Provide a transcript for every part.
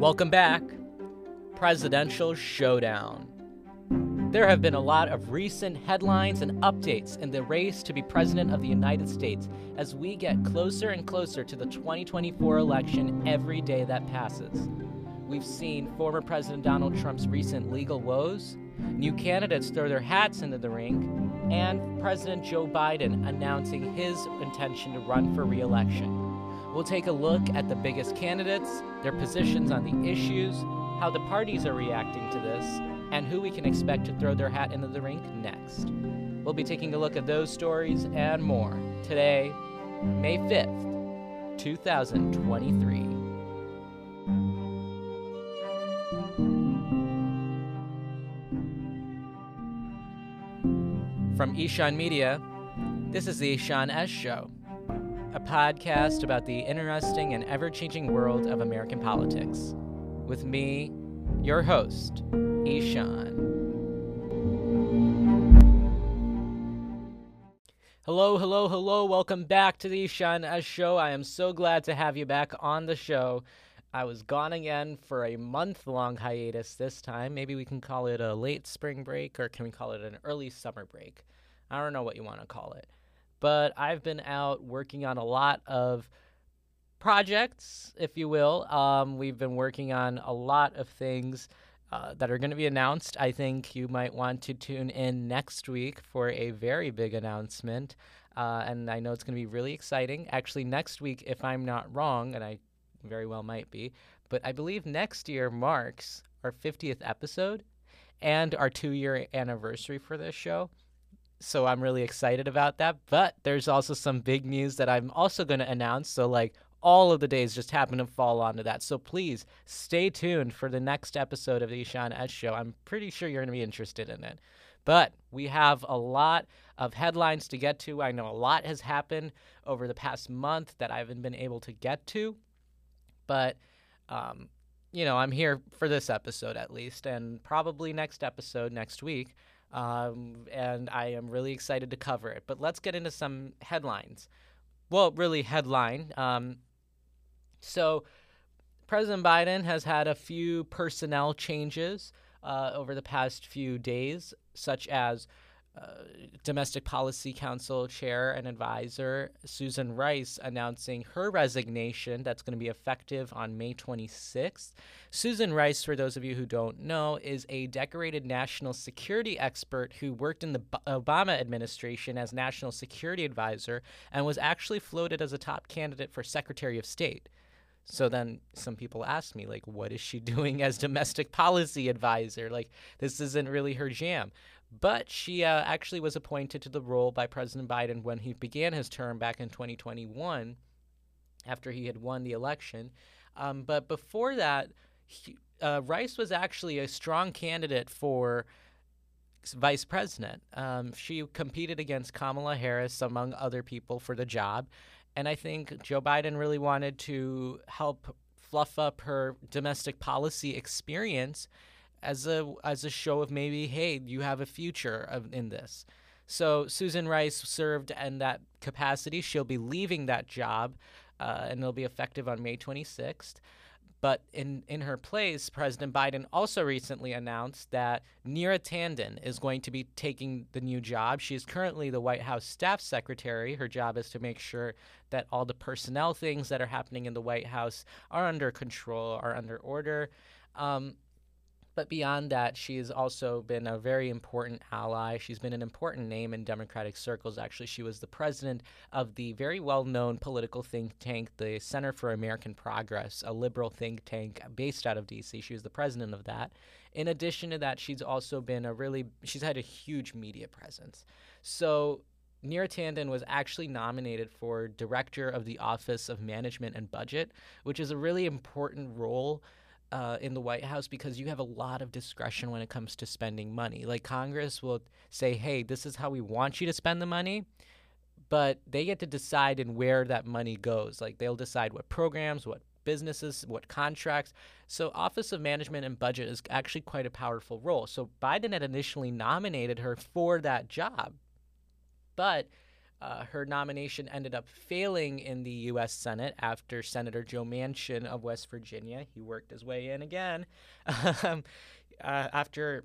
Welcome back. Presidential showdown. There have been a lot of recent headlines and updates in the race to be president of the United States as we get closer and closer to the 2024 election every day that passes. We've seen former President Donald Trump's recent legal woes, new candidates throw their hats into the ring, and President Joe Biden announcing his intention to run for re-election. We'll take a look at the biggest candidates, their positions on the issues, how the parties are reacting to this, and who we can expect to throw their hat into the ring next. We'll be taking a look at those stories and more today, May 5th, 2023. From Ishan Media, this is the Ishan S. Show, a podcast about the interesting and ever-changing world of American politics. With me, your host, Ishan. Hello. Welcome back to the Ishan S. Show. I am so glad to have you back on the show. I was gone again for a month-long hiatus this time. Maybe we can call it a late spring break, or can we call it an early summer break? I don't know what you want to call it. But I've been out working on a lot of projects, if you will. We've been working on a lot of things that are going to be announced. I think you might want to tune in next week for a very big announcement. And I know it's going to be really exciting. Actually, next week, if I'm not wrong, and I very well might be, but I believe next year marks our 50th episode and our 2-year anniversary for this show. So I'm really excited about that. But there's also some big news that I'm also going to announce. So like all of the days just happen to fall onto that. So please stay tuned for the next episode of the Ishan S. Show. I'm pretty sure you're going to be interested in it. But we have a lot of headlines to get to. I know a lot has happened over the past month that I haven't been able to get to. But, you know, I'm here for this episode at least, and probably next episode next week. And I am really excited to cover it. But let's get into some headlines. Well, really headline. So President Biden has had a few personnel changes over the past few days, such as Domestic Policy Council Chair and Advisor Susan Rice announcing her resignation. That's going to be effective on May 26th. Susan Rice, for those of you who don't know, is a decorated national security expert who worked in the Obama administration as National Security Advisor and was actually floated as a top candidate for Secretary of State. So then some people asked me, like, what is she doing as Domestic Policy Advisor? Like, this isn't really her jam. But she actually was appointed to the role by President Biden when he began his term back in 2021 after he had won the election. But before that, Rice was actually a strong candidate for vice president. She competed against Kamala Harris, among other people, for the job. And I think Joe Biden really wanted to help fluff up her domestic policy experience as a show of maybe, hey, you have a future in this. So Susan Rice served in that capacity. She'll be leaving that job, and it'll be effective on May 26th. But in her place, President Biden also recently announced that Neera Tanden is going to be taking the new job. She is currently the White House Staff Secretary. Her job is to make sure that all the personnel things that are happening in the White House are under control, are under order. But beyond that, she has also been a very important ally. She's been an important name in Democratic circles. Actually, she was the president of the very well-known political think tank, the Center for American Progress, a liberal think tank based out of D.C. She was the president of that. In addition to that, she's also been she's had a huge media presence. So Neera Tanden was actually nominated for director of the Office of Management and Budget, which is a really important role in the White House, because you have a lot of discretion when it comes to spending money. Like, Congress will say, hey, this is how we want you to spend the money, but they get to decide in where that money goes. Like, they'll decide what programs, what businesses, what contracts. So Office of Management and Budget is actually quite a powerful role. So Biden had initially nominated her for that job, but Her nomination ended up failing in the U.S. Senate after Senator Joe Manchin of West Virginia, he worked his way in again, after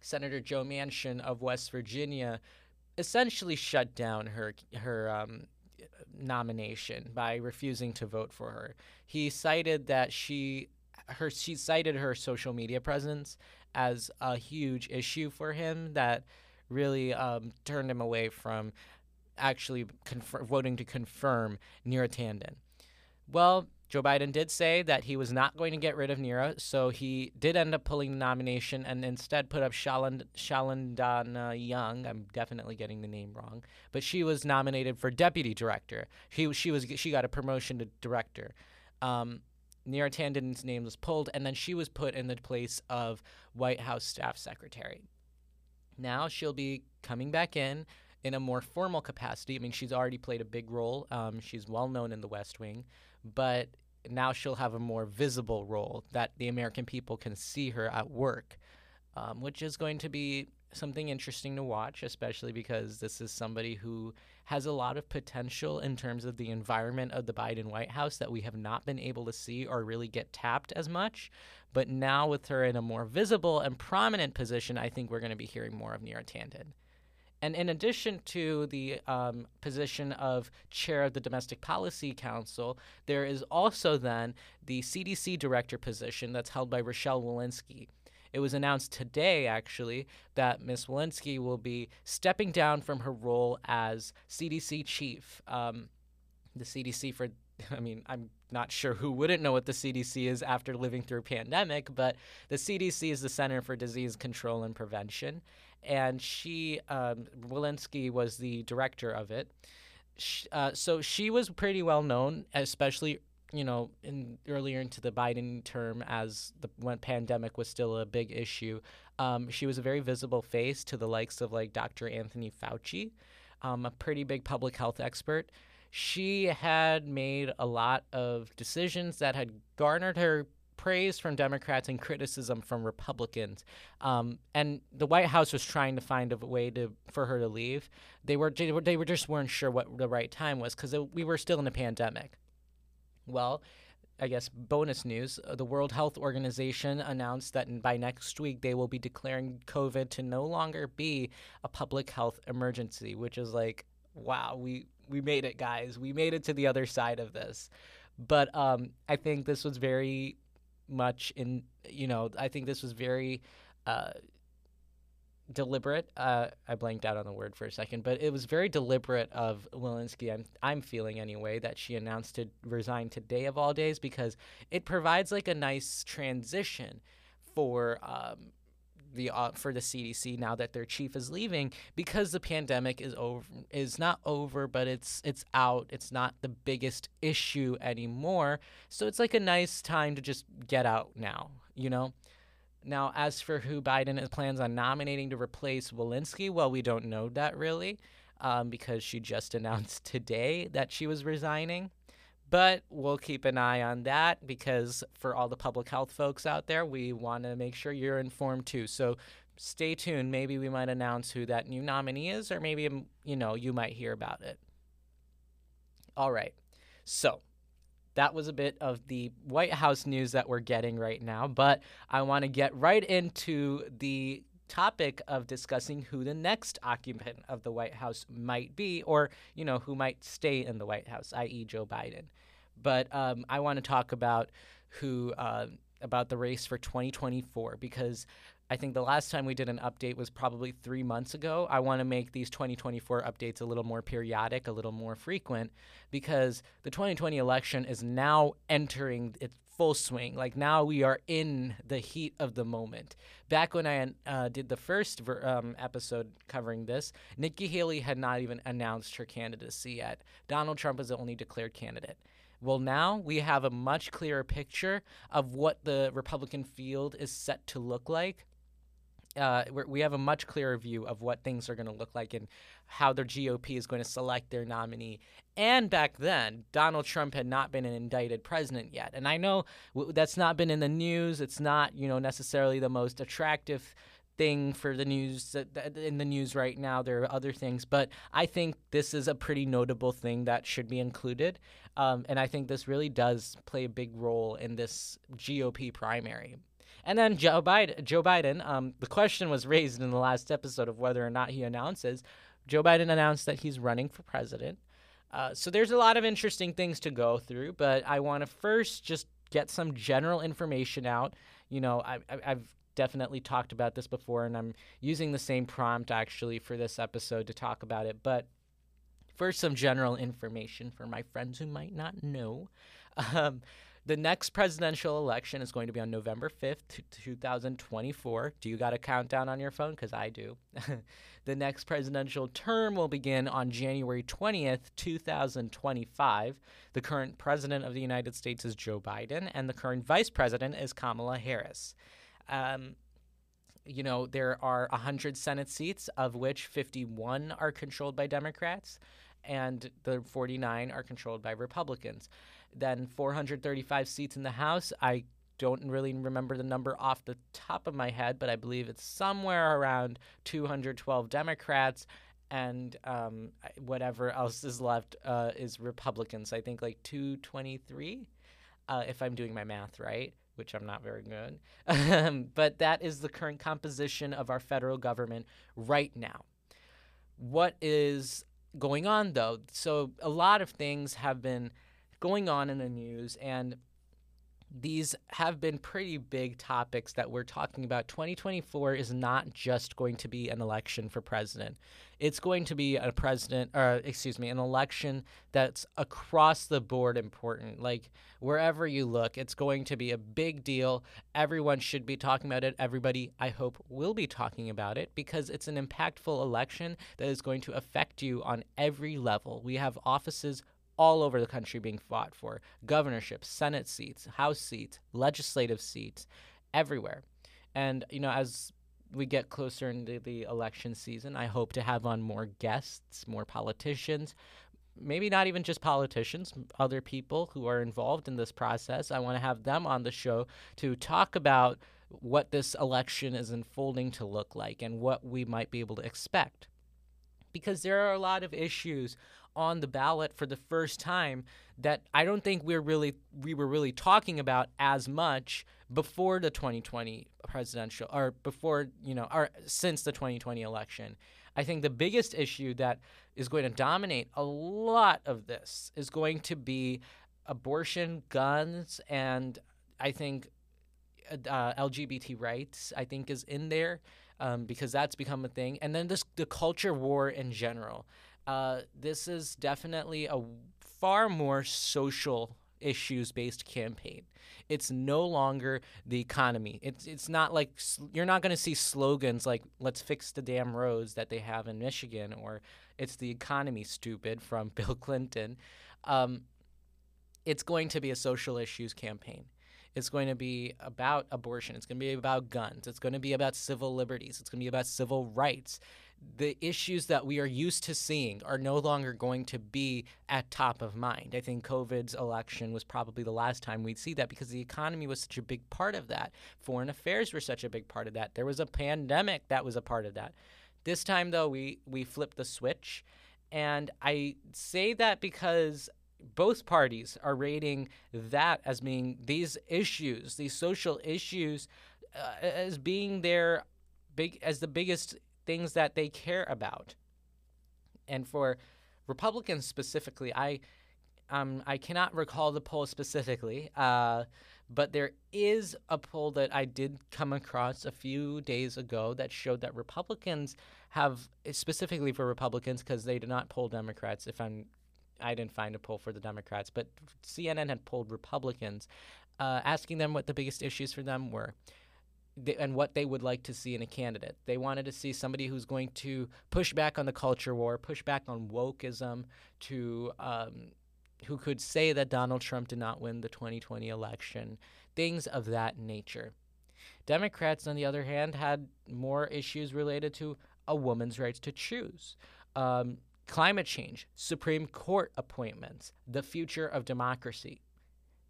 Senator Joe Manchin of West Virginia essentially shut down her nomination by refusing to vote for her. He cited that she cited her social media presence as a huge issue for him that really turned him away from actually voting to confirm Neera Tanden. Well, Joe Biden did say that he was not going to get rid of Neera, so he did end up pulling the nomination and instead put up Shalindana Young. I'm definitely getting the name wrong, but she was nominated for deputy director. She got a promotion to director. Neera Tanden's name was pulled, and then she was put in the place of White House staff secretary. Now she'll be coming back in a more formal capacity. I mean, she's already played a big role. She's well known in the West Wing, but now she'll have a more visible role that the American people can see her at work, which is going to be something interesting to watch, especially because this is somebody who has a lot of potential in terms of the environment of the Biden White House that we have not been able to see or really get tapped as much. But now with her in a more visible and prominent position, I think we're going to be hearing more of Neera Tanden. And in addition to the position of chair of the Domestic Policy Council, there is also then the CDC director position that's held by Rochelle Walensky. It was announced today, actually, that Ms. Walensky will be stepping down from her role as CDC chief. The CDC for, I mean, I'm not sure who wouldn't know what the CDC is after living through a pandemic, but the CDC is the Center for Disease Control and Prevention. And she, Walensky, was the director of it. So she was pretty well known, especially, you know, earlier into the Biden term as when pandemic was still a big issue. She was a very visible face to the likes of like Dr. Anthony Fauci, a pretty big public health expert. She had made a lot of decisions that had garnered her praise from Democrats and criticism from Republicans. And the White House was trying to find a way for her to leave. They just weren't sure what the right time was because we were still in a pandemic. Well, I guess bonus news, the World Health Organization announced that by next week they will be declaring COVID to no longer be a public health emergency, which is like, wow, we made it, guys. We made it to the other side of this. But I think this was very much in, you know, I think this was very deliberate. I blanked out on the word for a second, but it was very deliberate of Walensky, I'm feeling anyway, that she announced to resign today of all days, because it provides like a nice transition for the CDC now that their chief is leaving, because the pandemic is not over, but it's out. It's not the biggest issue anymore. So it's like a nice time to just get out now, you know? Now, as for who Biden plans on nominating to replace Walensky, well, we don't know that really, because she just announced today that she was resigning. But we'll keep an eye on that, because for all the public health folks out there, we want to make sure you're informed too. So stay tuned. Maybe we might announce who that new nominee is, or maybe, you know, you might hear about it. All right. So that was a bit of the White House news that we're getting right now, but I want to get right into the topic of discussing who the next occupant of the White House might be, or, you know, who might stay in the White House, i.e. Joe Biden. But I want to talk about about the race for 2024, because I think the last time we did an update was probably 3 months ago. I want to make these 2024 updates a little more periodic, a little more frequent, because the 2020 election is now entering its full swing. Like, now we are in the heat of the moment. Back when I did the first episode covering this, Nikki Haley had not even announced her candidacy yet. Donald Trump was the only declared candidate. Well, now we have a much clearer picture of what the Republican field is set to look like. We have a much clearer view of what things are going to look like and how their GOP is going to select their nominee. And back then, Donald Trump had not been an indicted president yet. And I know that's not been in the news. It's not, you know, necessarily the most attractive thing for the news, in the news right now. There are other things, but I think this is a pretty notable thing that should be included. And I think this really does play a big role in this GOP primary. And then Joe Biden, the question was raised in the last episode of whether or not he announces. Joe Biden announced that he's running for president. So there's a lot of interesting things to go through, but I want to first just get some general information out. You know, I've definitely talked about this before, and I'm using the same prompt actually for this episode to talk about it. But first, some general information for my friends who might not know. The next presidential election is going to be on November 5th, 2024. Do you got a countdown on your phone? Because I do. The next presidential term will begin on January 20th, 2025. The current president of the United States is Joe Biden, and the current vice president is Kamala Harris. You know, there are 100 Senate seats, of which 51 are controlled by Democrats, and the 49 are controlled by Republicans. Then 435 seats in the House. I don't really remember the number off the top of my head, but I believe it's somewhere around 212 Democrats, and whatever else is left is Republicans. I think like 223, if I'm doing my math right, which I'm not very good. But that is the current composition of our federal government right now. What is going on, though? So a lot of things have been going on in the news, and these have been pretty big topics that we're talking about. 2024 is not just going to be an election for president. It's going to be a president, or excuse me, an election that's across the board important. Like wherever you look, it's going to be a big deal. Everyone should be talking about it. Everybody, I hope, will be talking about it because it's an impactful election that is going to affect you on every level. We have offices all over the country being fought for. Governorships, Senate seats, House seats, legislative seats, everywhere. And, you know, as we get closer into the election season, I hope to have on more guests, more politicians, maybe not even just politicians, other people who are involved in this process. I want to have them on the show to talk about what this election is unfolding to look like and what we might be able to expect. Because there are a lot of issues on the ballot for the first time that I don't think we were really talking about as much before the 2020 presidential or before, you know, or since the 2020 election. I think the biggest issue that is going to dominate a lot of this is going to be abortion, guns, and I think LGBT rights, I think, is in there because that's become a thing. And then the culture war in general. This is definitely a far more social issues-based campaign. It's no longer the economy. It's not like you're not going to see slogans like "Let's fix the damn roads" that they have in Michigan, or "It's the economy, stupid" from Bill Clinton. It's going to be a social issues campaign. It's going to be about abortion. It's going to be about guns. It's going to be about civil liberties. It's going to be about civil rights. The issues that we are used to seeing are no longer going to be at top of mind. I think COVID's election was probably the last time we'd see that because the economy was such a big part of that. Foreign affairs were such a big part of that. There was a pandemic that was a part of that. This time, though, we flipped the switch. And I say that because both parties are rating that as being these issues, these social issues, as being their biggest things that they care about. And for Republicans specifically, I cannot recall the poll specifically, but there is a poll that I did come across a few days ago that showed that Republicans have, specifically for Republicans, because they did not poll Democrats, I didn't find a poll for the Democrats, but CNN had polled Republicans, asking them what the biggest issues for them were and what they would like to see in a candidate. They wanted to see somebody who's going to push back on the culture war, push back on wokeism, to who could say that Donald Trump did not win the 2020 election, things of that nature. Democrats, on the other hand, had more issues related to a woman's rights to choose, climate change, Supreme Court appointments, the future of democracy.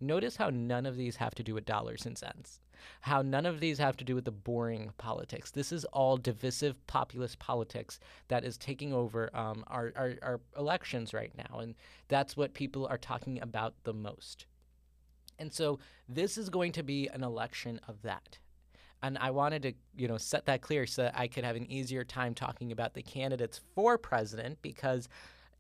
Notice how none of these have to do with dollars and cents, how none of these have to do with the boring politics. This is all divisive populist politics that is taking over our elections right now, and that's what people are talking about the most. And so this is going to be an election of that. And I wanted to, you know, set that clear so that I could have an easier time talking about the candidates for president, because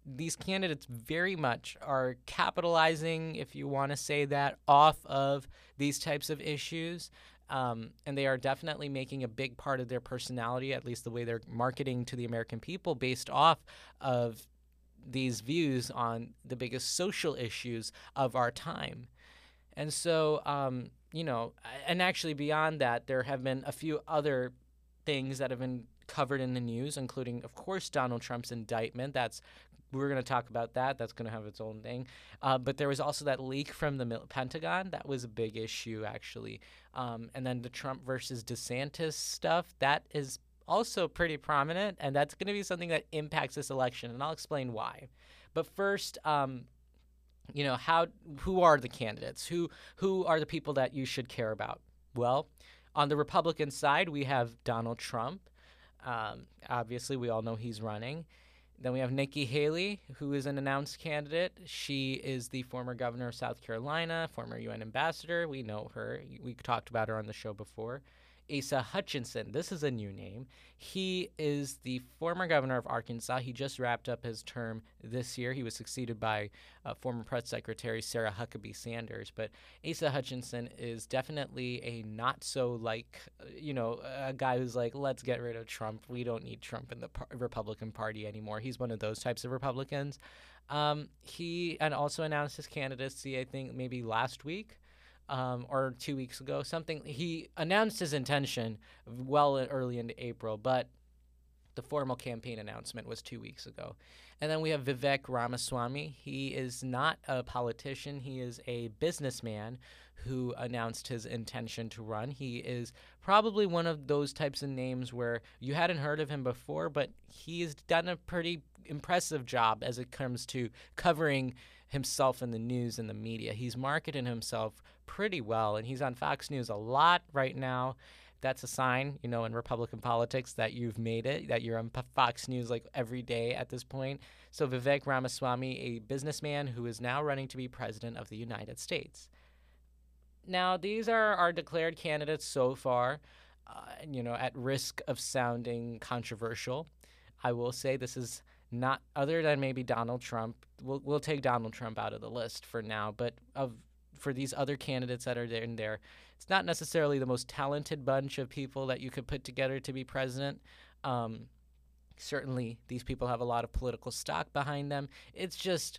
these candidates very much are capitalizing, if you want to say that, off of these types of issues. And they are definitely making a big part of their personality, at least the way they're marketing to the American people, based off of these views on the biggest social issues of our time. And so, you know, and actually beyond that, there have been a few other things that have been covered in the news, including, of course, Donald Trump's indictment. We're going to talk about that. That's going to have its own thing. But there was also that leak from the Pentagon. That was a big issue, actually. And then the Trump versus DeSantis stuff, that is also pretty prominent, and that's going to be something that impacts this election, and I'll explain why. But first, you know, who are the candidates? Who are the people that you should care about? Well, on the Republican side, we have Donald Trump. Obviously, we all know he's running. Then we have Nikki Haley, who is an announced candidate. She is the former governor of South Carolina, former UN ambassador. We know her. We talked about her on the show before. Asa Hutchinson, this is a new name. He is the former governor of Arkansas. He just wrapped up his term this year. He was succeeded by former press secretary Sarah Huckabee Sanders. But Asa Hutchinson is definitely a not so like, you know, a guy who's like, let's get rid of Trump. We don't need Trump in the Republican Party anymore. He's one of those types of Republicans. He also announced his candidacy, I think, maybe last week. Or 2 weeks ago, something. He announced his intention well early into April, but the formal campaign announcement was 2 weeks ago. And then we have Vivek Ramaswamy. He is not a politician. He is a businessman who announced his intention to run. He is probably one of those types of names where you hadn't heard of him before, but he has done a pretty impressive job as it comes to covering himself in the news and the media. He's marketed himself pretty well, and he's on Fox News a lot right now. That's a sign, you know, in Republican politics that you've made it, that you're on Fox News like every day at this point. So Vivek Ramaswamy, a businessman who is now running to be president of the United States. Now, these are our declared candidates so far, you know, at risk of sounding controversial. I will say this is not, other than maybe Donald Trump, we'll take Donald Trump out of the list for now, but for these other candidates that are there and there, it's not necessarily the most talented bunch of people that you could put together to be president. Certainly, these people have a lot of political stock behind them. It's just,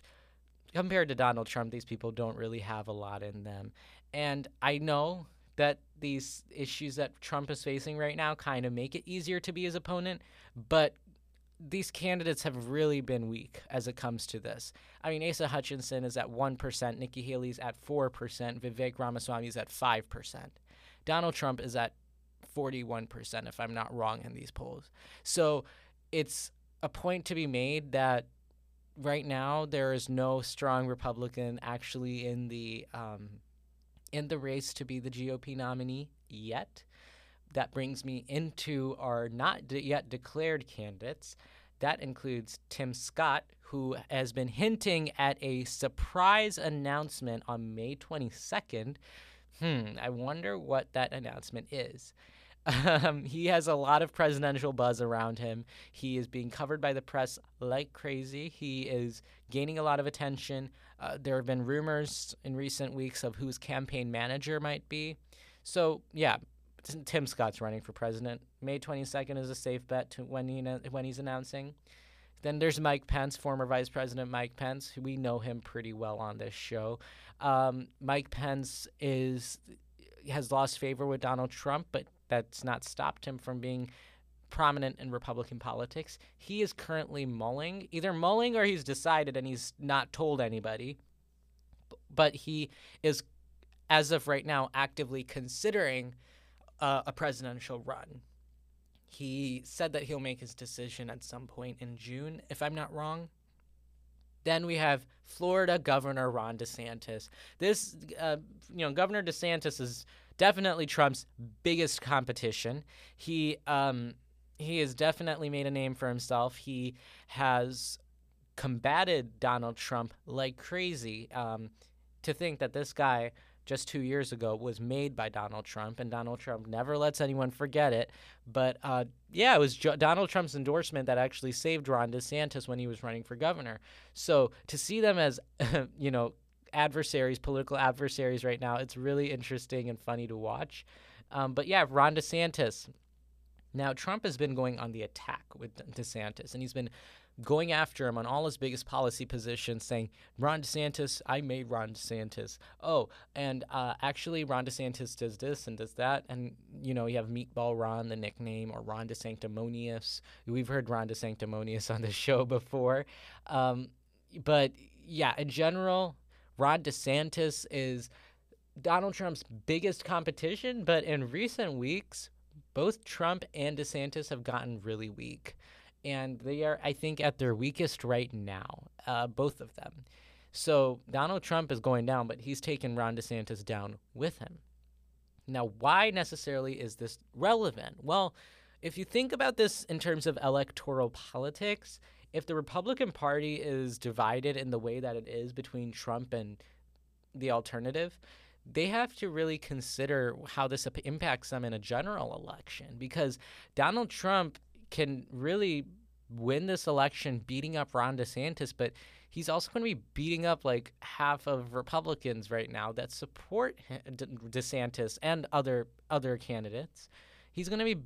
compared to Donald Trump, these people don't really have a lot in them. And I know that these issues that Trump is facing right now kind of make it easier to be his opponent, but these candidates have really been weak as it comes to this. I mean, Asa Hutchinson is at 1%, Nikki Haley's at 4%, Vivek Ramaswamy's at 5%. Donald Trump is at 41%, if I'm not wrong, in these polls. So it's a point to be made that right now there is no strong Republican actually in the race to be the GOP nominee yet. That brings me into our not yet declared candidates. That includes Tim Scott, who has been hinting at a surprise announcement on May 22nd. I wonder what that announcement is. He has a lot of presidential buzz around him. He is being covered by the press like crazy. He is gaining a lot of attention. There have been rumors in recent weeks of who his campaign manager might be. So, yeah. Tim Scott's running for president. May 22nd is a safe bet to when he's announcing. Then there's Mike Pence, former Vice President Mike Pence. We know him pretty well on this show. Mike Pence has lost favor with Donald Trump, but that's not stopped him from being prominent in Republican politics. He is currently mulling, or he's decided and he's not told anybody. But he is, as of right now, actively considering a presidential run. He said that he'll make his decision at some point in June, if I'm not wrong. Then we have Florida Governor Ron DeSantis. This, Governor DeSantis is definitely Trump's biggest competition. He has definitely made a name for himself. He has combated Donald Trump like crazy. To think that this guy just 2 years ago was made by Donald Trump, and Donald Trump never lets anyone forget it. But it was Donald Trump's endorsement that actually saved Ron DeSantis when he was running for governor. So to see them as, adversaries, political adversaries right now, it's really interesting and funny to watch. Ron DeSantis. Now, Trump has been going on the attack with DeSantis, and he's been going after him on all his biggest policy positions, saying, Ron DeSantis, I made Ron DeSantis. Oh, and actually Ron DeSantis does this and does that. And, you have Meatball Ron, the nickname, or Ron DeSanctimonious. We've heard Ron DeSanctimonious on the show before. In general, Ron DeSantis is Donald Trump's biggest competition, but in recent weeks, both Trump and DeSantis have gotten really weak. And they are, I think, at their weakest right now, both of them. So Donald Trump is going down, but he's taken Ron DeSantis down with him. Now, why necessarily is this relevant? Well, if you think about this in terms of electoral politics, if the Republican Party is divided in the way that it is between Trump and the alternative, they have to really consider how this impacts them in a general election, because Donald Trump can really win this election beating up Ron DeSantis, but he's also going to be beating up like half of Republicans right now that support DeSantis and other candidates. He's going to be,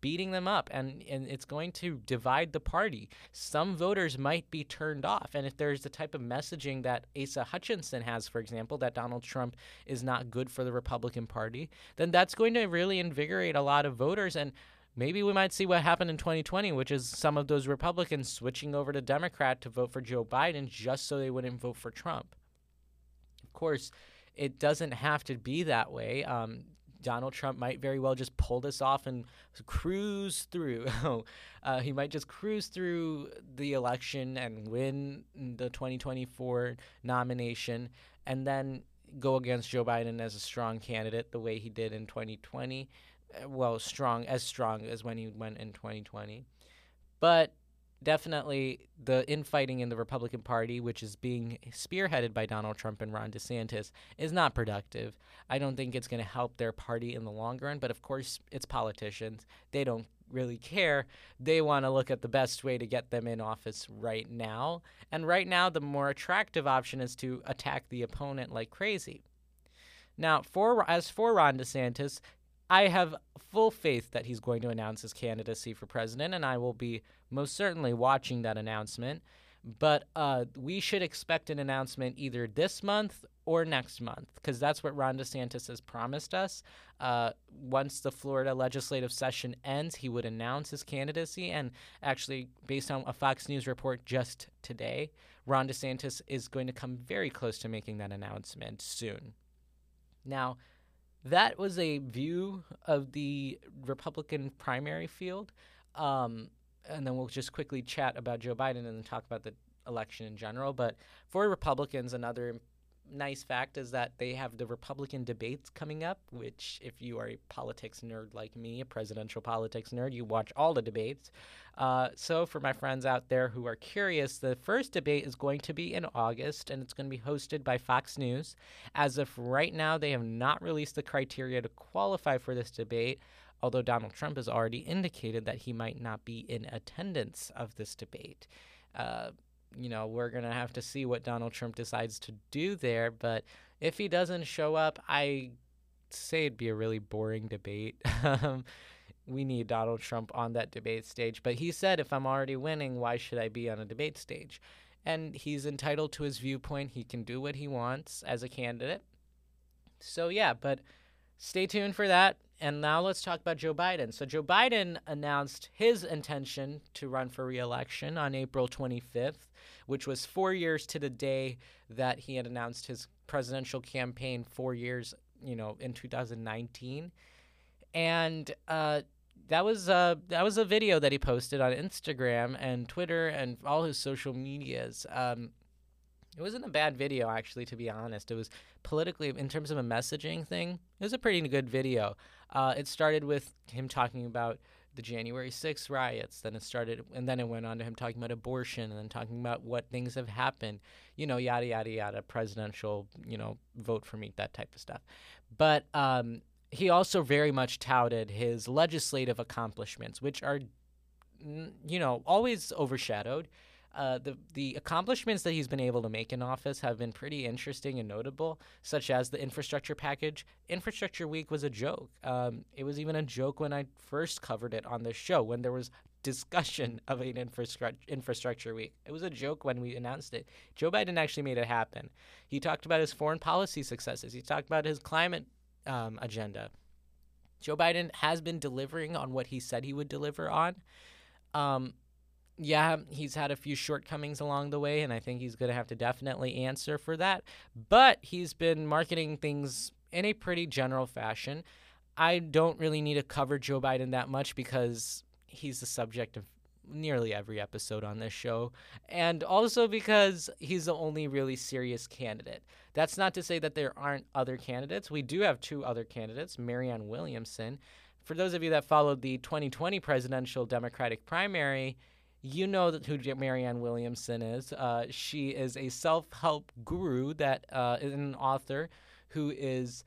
beating them up, and it's going to divide the party. Some voters might be turned off, and if there's the type of messaging that Asa Hutchinson has, for example, that Donald Trump is not good for the Republican Party, then that's going to really invigorate a lot of voters, and maybe we might see what happened in 2020, which is some of those Republicans switching over to Democrat to vote for Joe Biden just so they wouldn't vote for Trump. Of course, it doesn't have to be that way. Donald Trump might very well just pull this off and cruise through. He might just cruise through the election and win the 2024 nomination and then go against Joe Biden as a strong candidate the way he did in 2020. Well, strong as when he went in 2020. But definitely the infighting in the Republican Party, which is being spearheaded by Donald Trump and Ron DeSantis, is not productive. I don't think it's going to help their party in the long run, but of course it's politicians. They don't really care. They want to look at the best way to get them in office right now. And right now the more attractive option is to attack the opponent like crazy. Now, as for Ron DeSantis, I have full faith that he's going to announce his candidacy for president, and I will be most certainly watching that announcement. But we should expect an announcement either this month or next month, because that's what Ron DeSantis has promised us. Once the Florida legislative session ends, he would announce his candidacy. And actually, based on a Fox News report just today, Ron DeSantis is going to come very close to making that announcement soon. Now, that was a view of the Republican primary field. And then we'll just quickly chat about Joe Biden and then talk about the election in general. But for Republicans, another nice fact is that they have the Republican debates coming up, which if you are a politics nerd like me, a presidential politics nerd, you watch all the debates. So for my friends out there who are curious, the first debate is going to be in August, and it's going to be hosted by Fox News. As of right now, they have not released the criteria to qualify for this debate, although Donald Trump has already indicated that he might not be in attendance of this debate. We're going to have to see what Donald Trump decides to do there. But if he doesn't show up, I say it'd be a really boring debate. We need Donald Trump on that debate stage. But he said, if I'm already winning, why should I be on a debate stage? And he's entitled to his viewpoint. He can do what he wants as a candidate. So, but stay tuned for that. And now let's talk about Joe Biden. So Joe Biden announced his intention to run for re-election on April 25th, which was 4 years to the day that he had announced his presidential campaign 4 years, in 2019. And that was a video that he posted on Instagram and Twitter and all his social medias. It wasn't a bad video, actually, to be honest. It was politically, in terms of a messaging thing, it was a pretty good video. It started with him talking about the January 6th riots. Then it started, and then it went on to him talking about abortion, and then talking about what things have happened, you know, yada, yada, yada, presidential, you know, vote for me, that type of stuff. But he also very much touted his legislative accomplishments, which are, you know, always overshadowed. The accomplishments that he's been able to make in office have been pretty interesting and notable, such as the infrastructure package. Infrastructure Week was a joke. It was even a joke when I first covered it on this show, when there was discussion of an infrastructure week. It was a joke when we announced it. Joe Biden actually made it happen. He talked about his foreign policy successes. He talked about his climate agenda. Joe Biden has been delivering on what he said he would deliver on. Yeah, he's had a few shortcomings along the way, and I think he's going to have to definitely answer for that. But he's been marketing things in a pretty general fashion. I don't really need to cover Joe Biden that much because he's the subject of nearly every episode on this show, and also because he's the only really serious candidate. That's not to say that there aren't other candidates. We do have two other candidates, Marianne Williamson. For those of you that followed the 2020 presidential Democratic primary, you know who Marianne Williamson is. She is a self-help guru that is an author who has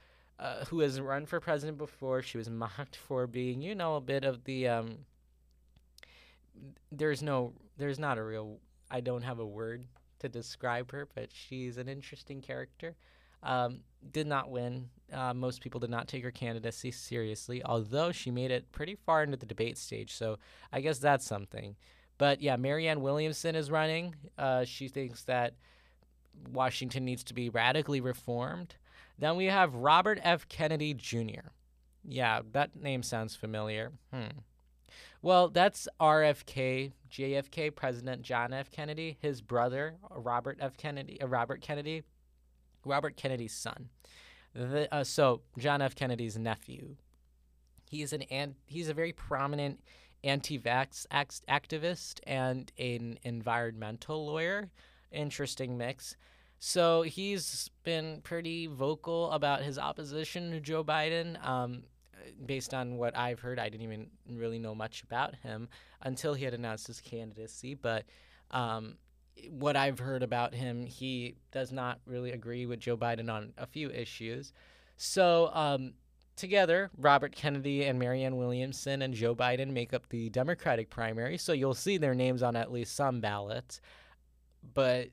run for president before. She was mocked for being, you know, a bit of the I don't have a word to describe her, but she's an interesting character. Did not win. Most people did not take her candidacy seriously, although she made it pretty far into the debate stage. So I guess that's something. But, yeah, Marianne Williamson is running. She thinks that Washington needs to be radically reformed. Then we have Robert F. Kennedy Jr. Yeah, that name sounds familiar. Well, that's RFK, JFK, President John F. Kennedy, his brother, Robert Kennedy, Robert Kennedy's son. So John F. Kennedy's nephew. He's a very prominent anti-vax activist and an environmental lawyer. Interesting mix. So he's been pretty vocal about his opposition to Joe Biden. Based on what I've heard, I didn't even really know much about him until he had announced his candidacy. But what I've heard about him, he does not really agree with Joe Biden on a few issues. So together, Robert Kennedy and Marianne Williamson and Joe Biden make up the Democratic primary, so you'll see their names on at least some ballots. But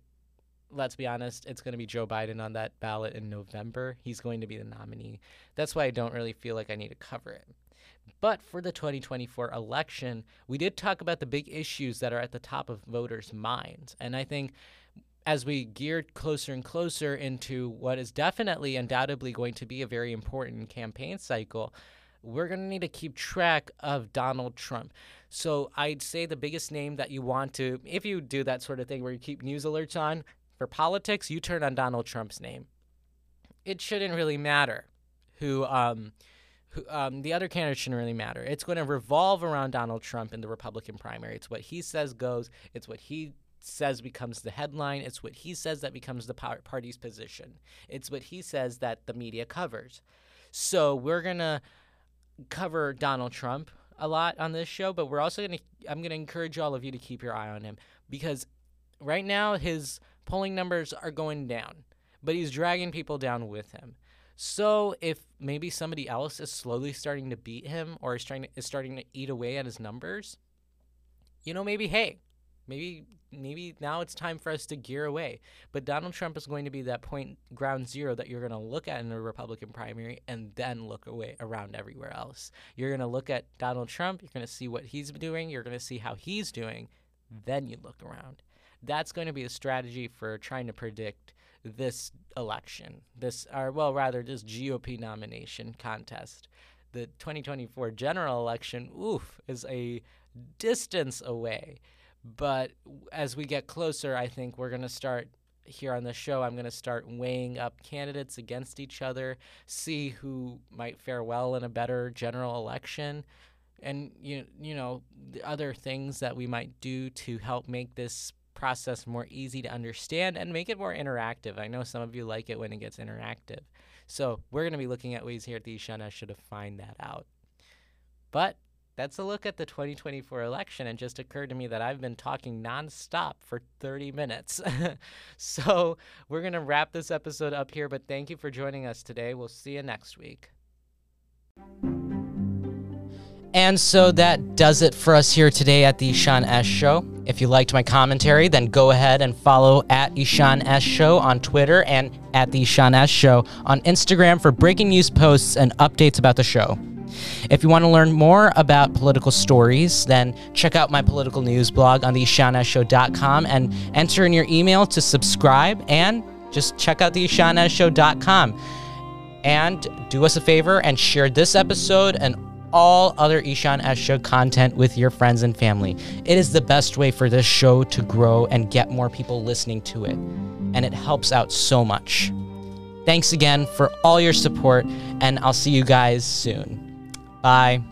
let's be honest, it's going to be Joe Biden on that ballot in November. He's going to be the nominee. That's why I don't really feel like I need to cover it. But for the 2024 election, we did talk about the big issues that are at the top of voters' minds. And I think as we geared closer and closer into what is definitely, undoubtedly going to be a very important campaign cycle, we're going to need to keep track of Donald Trump. So I'd say the biggest name that you want to, if you do that sort of thing where you keep news alerts on for politics, you turn on Donald Trump's name. It shouldn't really matter the other candidates shouldn't really matter. It's going to revolve around Donald Trump in the Republican primary. It's what he says goes. It's what he says becomes the headline. It's what he says that becomes the party's position. It's what he says that the media covers. So we're going to cover Donald Trump a lot on this show, but we're also I'm going to encourage all of you to keep your eye on him, because right now his polling numbers are going down, but he's dragging people down with him. So if maybe somebody else is slowly starting to beat him or is starting to eat away at his numbers, you know, maybe now it's time for us to gear away. But Donald Trump is going to be that ground zero that you're going to look at in the Republican primary and then look away around everywhere else. You're going to look at Donald Trump. You're going to see what he's doing. You're going to see how he's doing. Then you look around. That's going to be a strategy for trying to predict this election, this GOP nomination contest. The 2024 general election, is a distance away. But as we get closer, I think we're going to start here on the show. I'm going to start weighing up candidates against each other, see who might fare well in a better general election. and you know the other things that we might do to help make this process more easy to understand and make it more interactive. I know some of you like it when it gets interactive. So we're going to be looking at ways here at the Ishan S. Show to find that out. But that's a look at the 2024 election. It just occurred to me that I've been talking nonstop for 30 minutes. So we're going to wrap this episode up here, but thank you for joining us today. We'll see you next week. And so that does it for us here today at the Ishan S. Show. If you liked my commentary, then go ahead and follow at Ishan S. Show on Twitter and at the Ishan S. Show on Instagram for breaking news posts and updates about the show. If you want to learn more about political stories, then check out my political news blog on theishanshow.com and enter in your email to subscribe, and just check out theishanshow.com. And do us a favor and share this episode and all other Ishan S. Show content with your friends and family. It is the best way for this show to grow and get more people listening to it, and it helps out so much. Thanks again for all your support, and I'll see you guys soon. Bye.